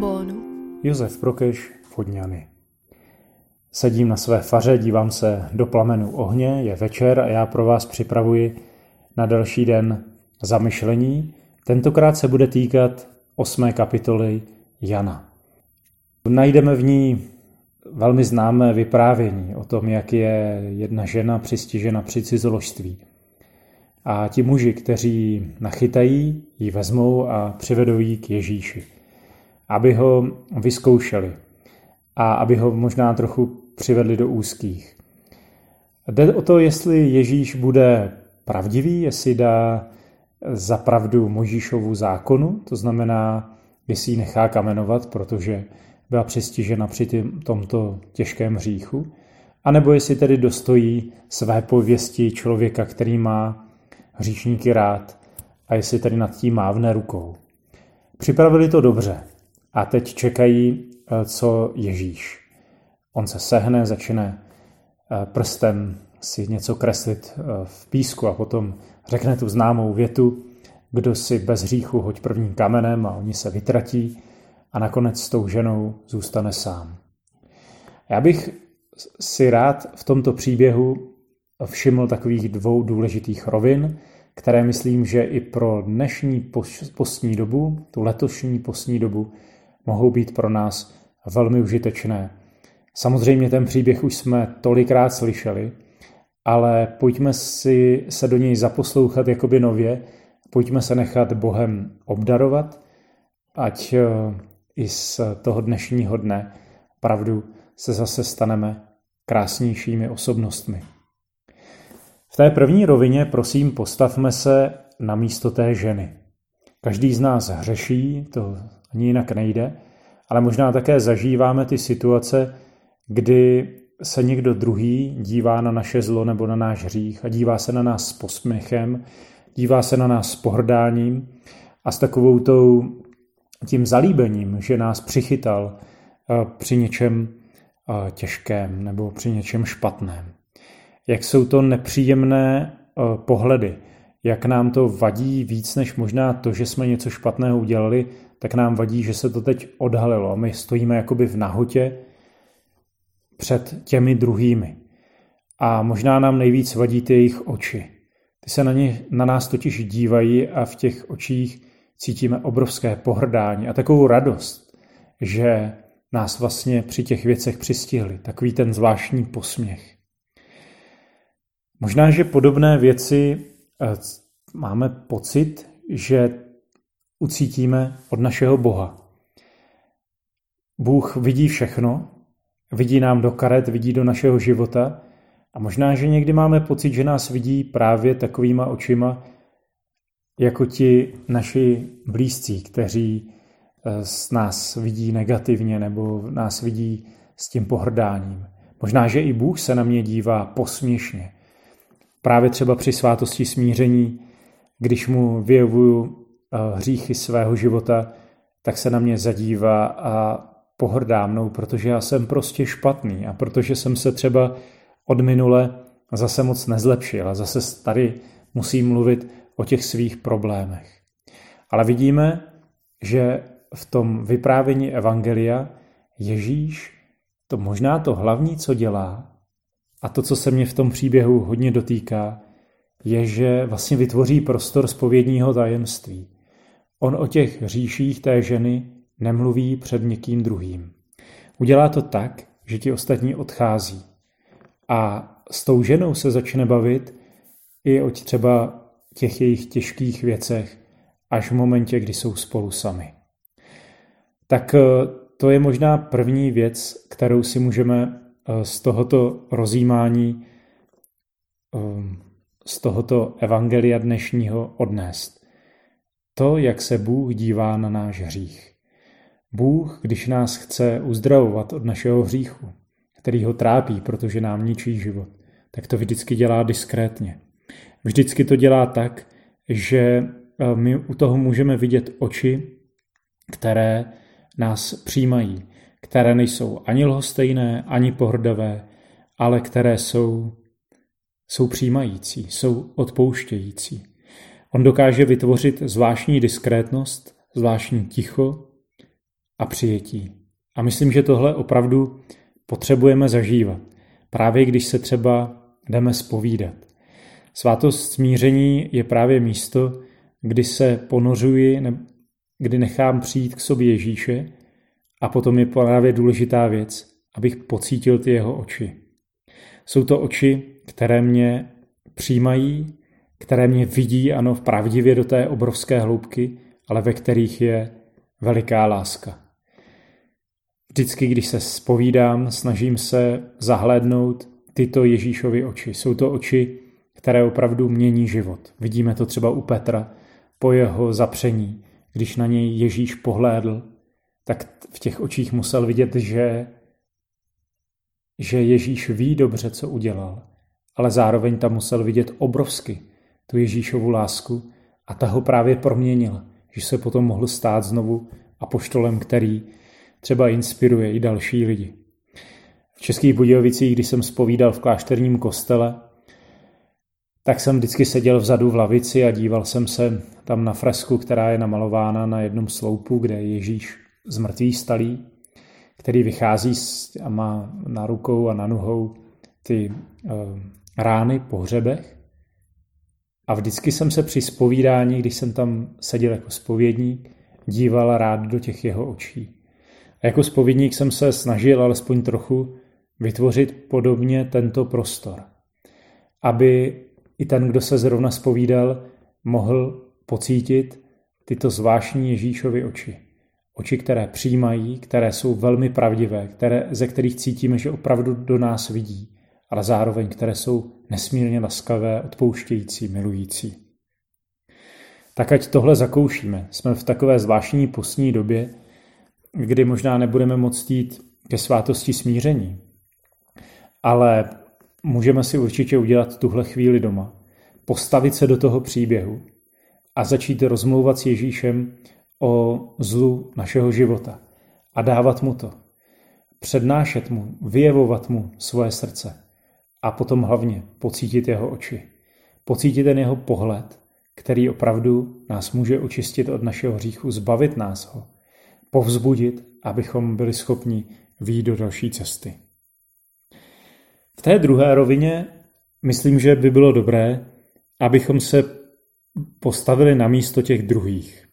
trombónu. Jozef Prokeš, Fodňany. Sedím na své faře, dívám se do plamenu ohně, je večer a já pro vás připravuji na další den zamyšlení. Tentokrát se bude týkat 8. kapitoly Jana. Najdeme v ní velmi známé vyprávění o tom, jak je jedna žena přistižena při cizoložství. A ti muži, kteří nachytají, ji vezmou a přivedou ji k Ježíši, aby ho vyzkoušeli a aby ho možná trochu přivedli do úzkých. Jde o to, jestli Ježíš bude pravdivý, jestli dá za pravdu Mojžíšovu zákonu, to znamená, jestli ji nechá kamenovat, protože byla přistižena při tomto těžkém hříchu, anebo jestli tedy dostojí své pověsti člověka, který má hříšníky rád a jestli tedy nad tím mávne rukou. Připravili to dobře a teď čekají, co Ježíš. On se sehne, začne prstem si něco kreslit v písku a potom řekne tu známou větu: kdo si bez hříchu, hoď prvním kamenem, a oni se vytratí a nakonec s tou ženou zůstane sám. Já bych si rád v tomto příběhu všiml takových dvou důležitých rovin, které myslím, že i pro dnešní postní dobu, tu letošní postní dobu, mohou být pro nás velmi užitečné. Samozřejmě ten příběh už jsme tolikrát slyšeli, ale pojďme si se do něj zaposlouchat jakoby nově, pojďme se nechat Bohem obdarovat, ať i z toho dnešního dne pravdu se zase staneme krásnějšími osobnostmi. V té první rovině, prosím, postavme se na místo té ženy. Každý z nás hřeší, to ani jinak nejde, ale možná také zažíváme ty situace, kdy se někdo druhý dívá na naše zlo nebo na náš hřích a dívá se na nás s posměchem, dívá se na nás s pohrdáním a s takovou tím zalíbením, že nás přichytal při něčem těžkém nebo při něčem špatném. Jak jsou to nepříjemné pohledy, jak nám to vadí víc než možná to, že jsme něco špatného udělali, tak nám vadí, že se to teď odhalilo. My stojíme jakoby v nahotě před těmi druhými. A možná nám nejvíc vadí ty jejich oči. Ty se na nás totiž dívají a v těch očích cítíme obrovské pohrdání a takovou radost, že nás vlastně při těch věcech přistihli. Takový ten zvláštní posměch. Možná, že podobné věci máme pocit, že ucítíme od našeho Boha. Bůh vidí všechno, vidí nám do karet, vidí do našeho života a možná, že někdy máme pocit, že nás vidí právě takovýma očima, jako ti naši blízcí, kteří z nás vidí negativně nebo nás vidí s tím pohrdáním. Možná, že i Bůh se na mě dívá posměšně. Právě třeba při svátosti smíření, když mu vyjevuju hříchy svého života, tak se na mě zadívá a pohrdá mnou, protože já jsem prostě špatný a protože jsem se třeba od minule zase moc nezlepšil a zase tady musím mluvit o těch svých problémech. Ale vidíme, že v tom vyprávění Evangelia Ježíš to možná to hlavní, co dělá, a to, co se mě v tom příběhu hodně dotýká, je, že vlastně vytvoří prostor zpovědního tajemství. On o těch hříších té ženy nemluví před někým druhým. Udělá to tak, že ti ostatní odchází. A s tou ženou se začne bavit i o třeba těch jejich těžkých věcech až v momentě, kdy jsou spolu sami. Tak to je možná první věc, kterou si můžeme z tohoto rozjímání, z tohoto evangelia dnešního odnést. To, jak se Bůh dívá na náš hřích. Bůh, když nás chce uzdravovat od našeho hříchu, který ho trápí, protože nám ničí život, tak to vždycky dělá diskrétně. Vždycky to dělá tak, že my u toho můžeme vidět oči, které nás přijímají, které nejsou ani lhostejné, ani pohrdavé, ale které jsou přijímající, jsou odpouštějící. On dokáže vytvořit zvláštní diskrétnost, zvláštní ticho a přijetí. A myslím, že tohle opravdu potřebujeme zažívat. Právě když se třeba jdeme zpovídat. Svátost smíření je právě místo, kdy se ponořuji, kdy nechám přijít k sobě Ježíše a potom je právě důležitá věc, abych pocítil ty jeho oči. Jsou to oči, které mě přijímají, které mě vidí, ano, pravdivě do té obrovské hloubky, ale ve kterých je veliká láska. Vždycky, když se zpovídám, snažím se zahlédnout tyto Ježíšovy oči. Jsou to oči, které opravdu mění život. Vidíme to třeba u Petra po jeho zapření. Když na něj Ježíš pohlédl, tak v těch očích musel vidět, že Ježíš ví dobře, co udělal, ale zároveň tam musel vidět obrovsky tu Ježíšovu lásku a ta ho právě proměnila, že se potom mohl stát znovu apoštolem, který třeba inspiruje i další lidi. V Českých Budějovicích, když jsem zpovídal v klášterním kostele, tak jsem vždycky seděl vzadu v lavici a díval jsem se tam na fresku, která je namalována na jednom sloupu, kde je Ježíš z mrtvých stalý, který vychází a má na rukou a na nohou ty rány po hřebech. A vždycky jsem se při zpovídání, když jsem tam seděl jako zpovědník, díval rád do těch jeho očí. A jako zpovědník jsem se snažil alespoň trochu vytvořit podobně tento prostor, aby i ten, kdo se zrovna zpovídal, mohl pocítit tyto zvláštní Ježíšovy oči. Oči, které přijímají, které jsou velmi pravdivé, ze kterých cítíme, že opravdu do nás vidí, ale zároveň, které jsou nesmírně laskavé, odpouštějící, milující. Tak ať tohle zakoušíme. Jsme v takové zvláštní postní době, kdy možná nebudeme moct jít ke svátosti smíření, ale můžeme si určitě udělat tuhle chvíli doma, postavit se do toho příběhu a začít rozmlouvat s Ježíšem o zlu našeho života a dávat mu to, přednášet mu, vyjevovat mu svoje srdce a potom hlavně pocítit jeho oči, pocítit ten jeho pohled, který opravdu nás může očistit od našeho hříchu, zbavit nás ho, povzbudit, abychom byli schopni vyjít do další cesty. V té druhé rovině myslím, že by bylo dobré, abychom se postavili na místo těch druhých.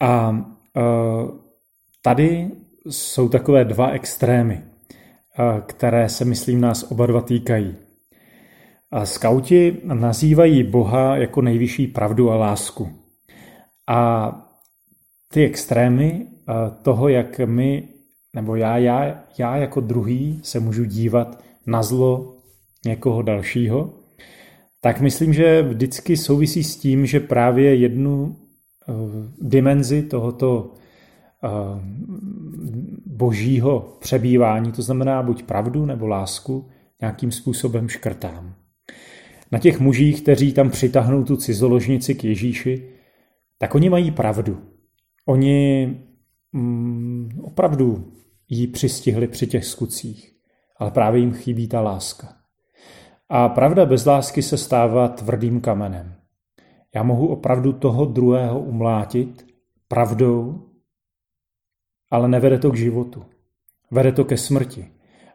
A tady jsou takové dva extrémy, které se, myslím, nás oba dva týkají. A skauti nazývají Boha jako nejvyšší pravdu a lásku. A ty extrémy toho, jak my nebo já jako druhý se můžu dívat na zlo někoho dalšího, tak myslím, že vždycky souvisí s tím, že právě jednu dimenzi tohoto božího přebývání, to znamená buď pravdu nebo lásku, nějakým způsobem škrtám. Na těch mužích, kteří tam přitahnou tu cizoložnici k Ježíši, tak oni mají pravdu. Oni opravdu ji přistihli při těch skutcích, ale právě jim chybí ta láska. A pravda bez lásky se stává tvrdým kamenem. Já mohu opravdu toho druhého umlátit pravdou, ale nevede to k životu. Vede to ke smrti.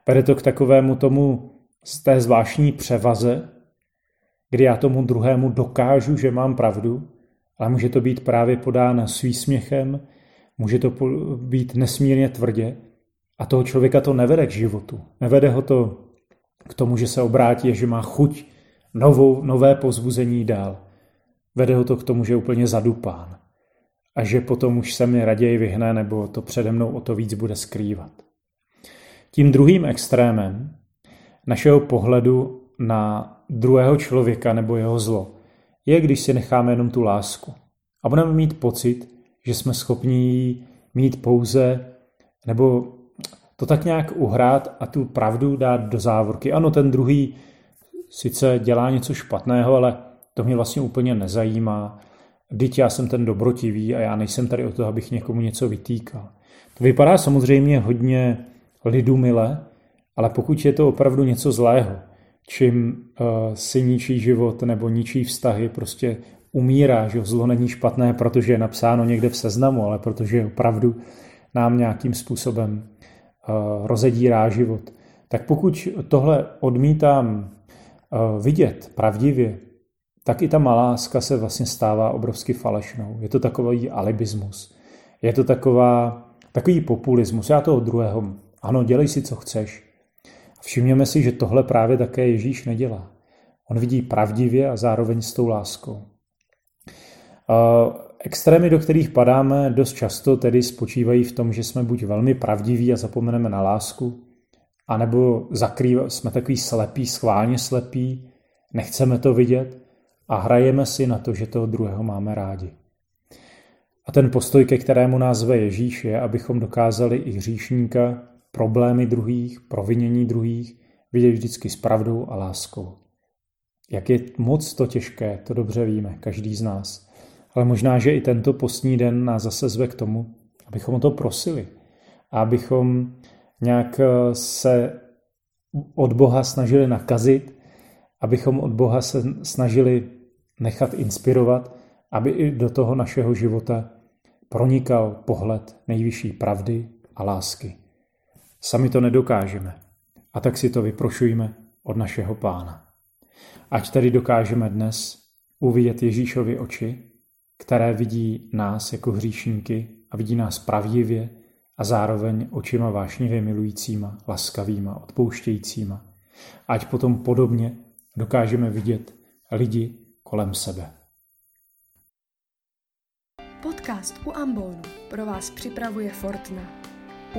Vede to k takovému tomu z té zvláštní převaze, kdy já tomu druhému dokážu, že mám pravdu, ale může to být právě podána s výsměchem, může to být nesmírně tvrdě a toho člověka to nevede k životu. Nevede ho to k tomu, že se obrátí a že má chuť nové povzbuzení dál. Vede ho to k tomu, že je úplně zadupán a že potom už se mi raději vyhne nebo to přede mnou o to víc bude skrývat. Tím druhým extrémem našeho pohledu na druhého člověka nebo jeho zlo je, když si necháme jenom tu lásku a budeme mít pocit, že jsme schopni mít pouze, nebo to tak nějak uhrát a tu pravdu dát do závorky. Ano, ten druhý sice dělá něco špatného, ale to mě vlastně úplně nezajímá. Vždyť já jsem ten dobrotivý a já nejsem tady o to, abych někomu něco vytýkal. To vypadá samozřejmě hodně lidumile, ale pokud je to opravdu něco zlého, čím si ničí život nebo ničí vztahy, prostě umírá, že zlo není špatné, protože je napsáno někde v seznamu, ale protože opravdu nám nějakým způsobem rozedírá život. Tak pokud tohle odmítám vidět pravdivě, tak i ta maláska se vlastně stává obrovsky falešnou. Je to takový alibismus. Je to takový populismus. Já toho druhého. Ano, dělej si, co chceš. Všimněme si, že tohle právě také Ježíš nedělá. On vidí pravdivě a zároveň s tou láskou. Extrémy, do kterých padáme dost často, tedy spočívají v tom, že jsme buď velmi pravdiví a zapomeneme na lásku, anebo jsme takový slepí, schválně slepí, nechceme to vidět a hrajeme si na to, že toho druhého máme rádi. A ten postoj, ke kterému nás vede Ježíš, je, abychom dokázali i hříšníka, problémy druhých, provinění druhých, vidět vždycky s pravdou a láskou. Jak je moc to těžké, to dobře víme, každý z nás. Ale možná, že i tento postní den nás zase zve k tomu, abychom o to prosili. A abychom nějak se od Boha snažili nakazit, abychom od Boha se snažili nechat inspirovat, aby i do toho našeho života pronikal pohled nejvyšší pravdy a lásky. Sami to nedokážeme, a tak si to vyprošujme od našeho Pána. Ať tedy dokážeme dnes uvidět Ježíšovy oči, které vidí nás jako hříšníky a vidí nás pravdivě a zároveň očima vášnivě milujícíma, laskavýma, odpouštějícíma. Ať potom podobně dokážeme vidět lidi kolem sebe. Podcast U ambonu pro vás připravuje Fortna.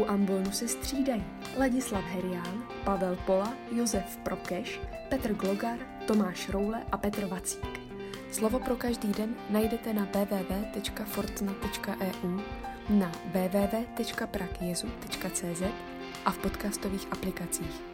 U ambonu se střídají Ladislav Herýn, Pavel Pola, Jozef Prokeš, Petr Glogar, Tomáš Rule a Petr Vacík. Slovo pro každý den najdete na www.fortna.eu, na www.prakjezu.cz a v podcastových aplikacích.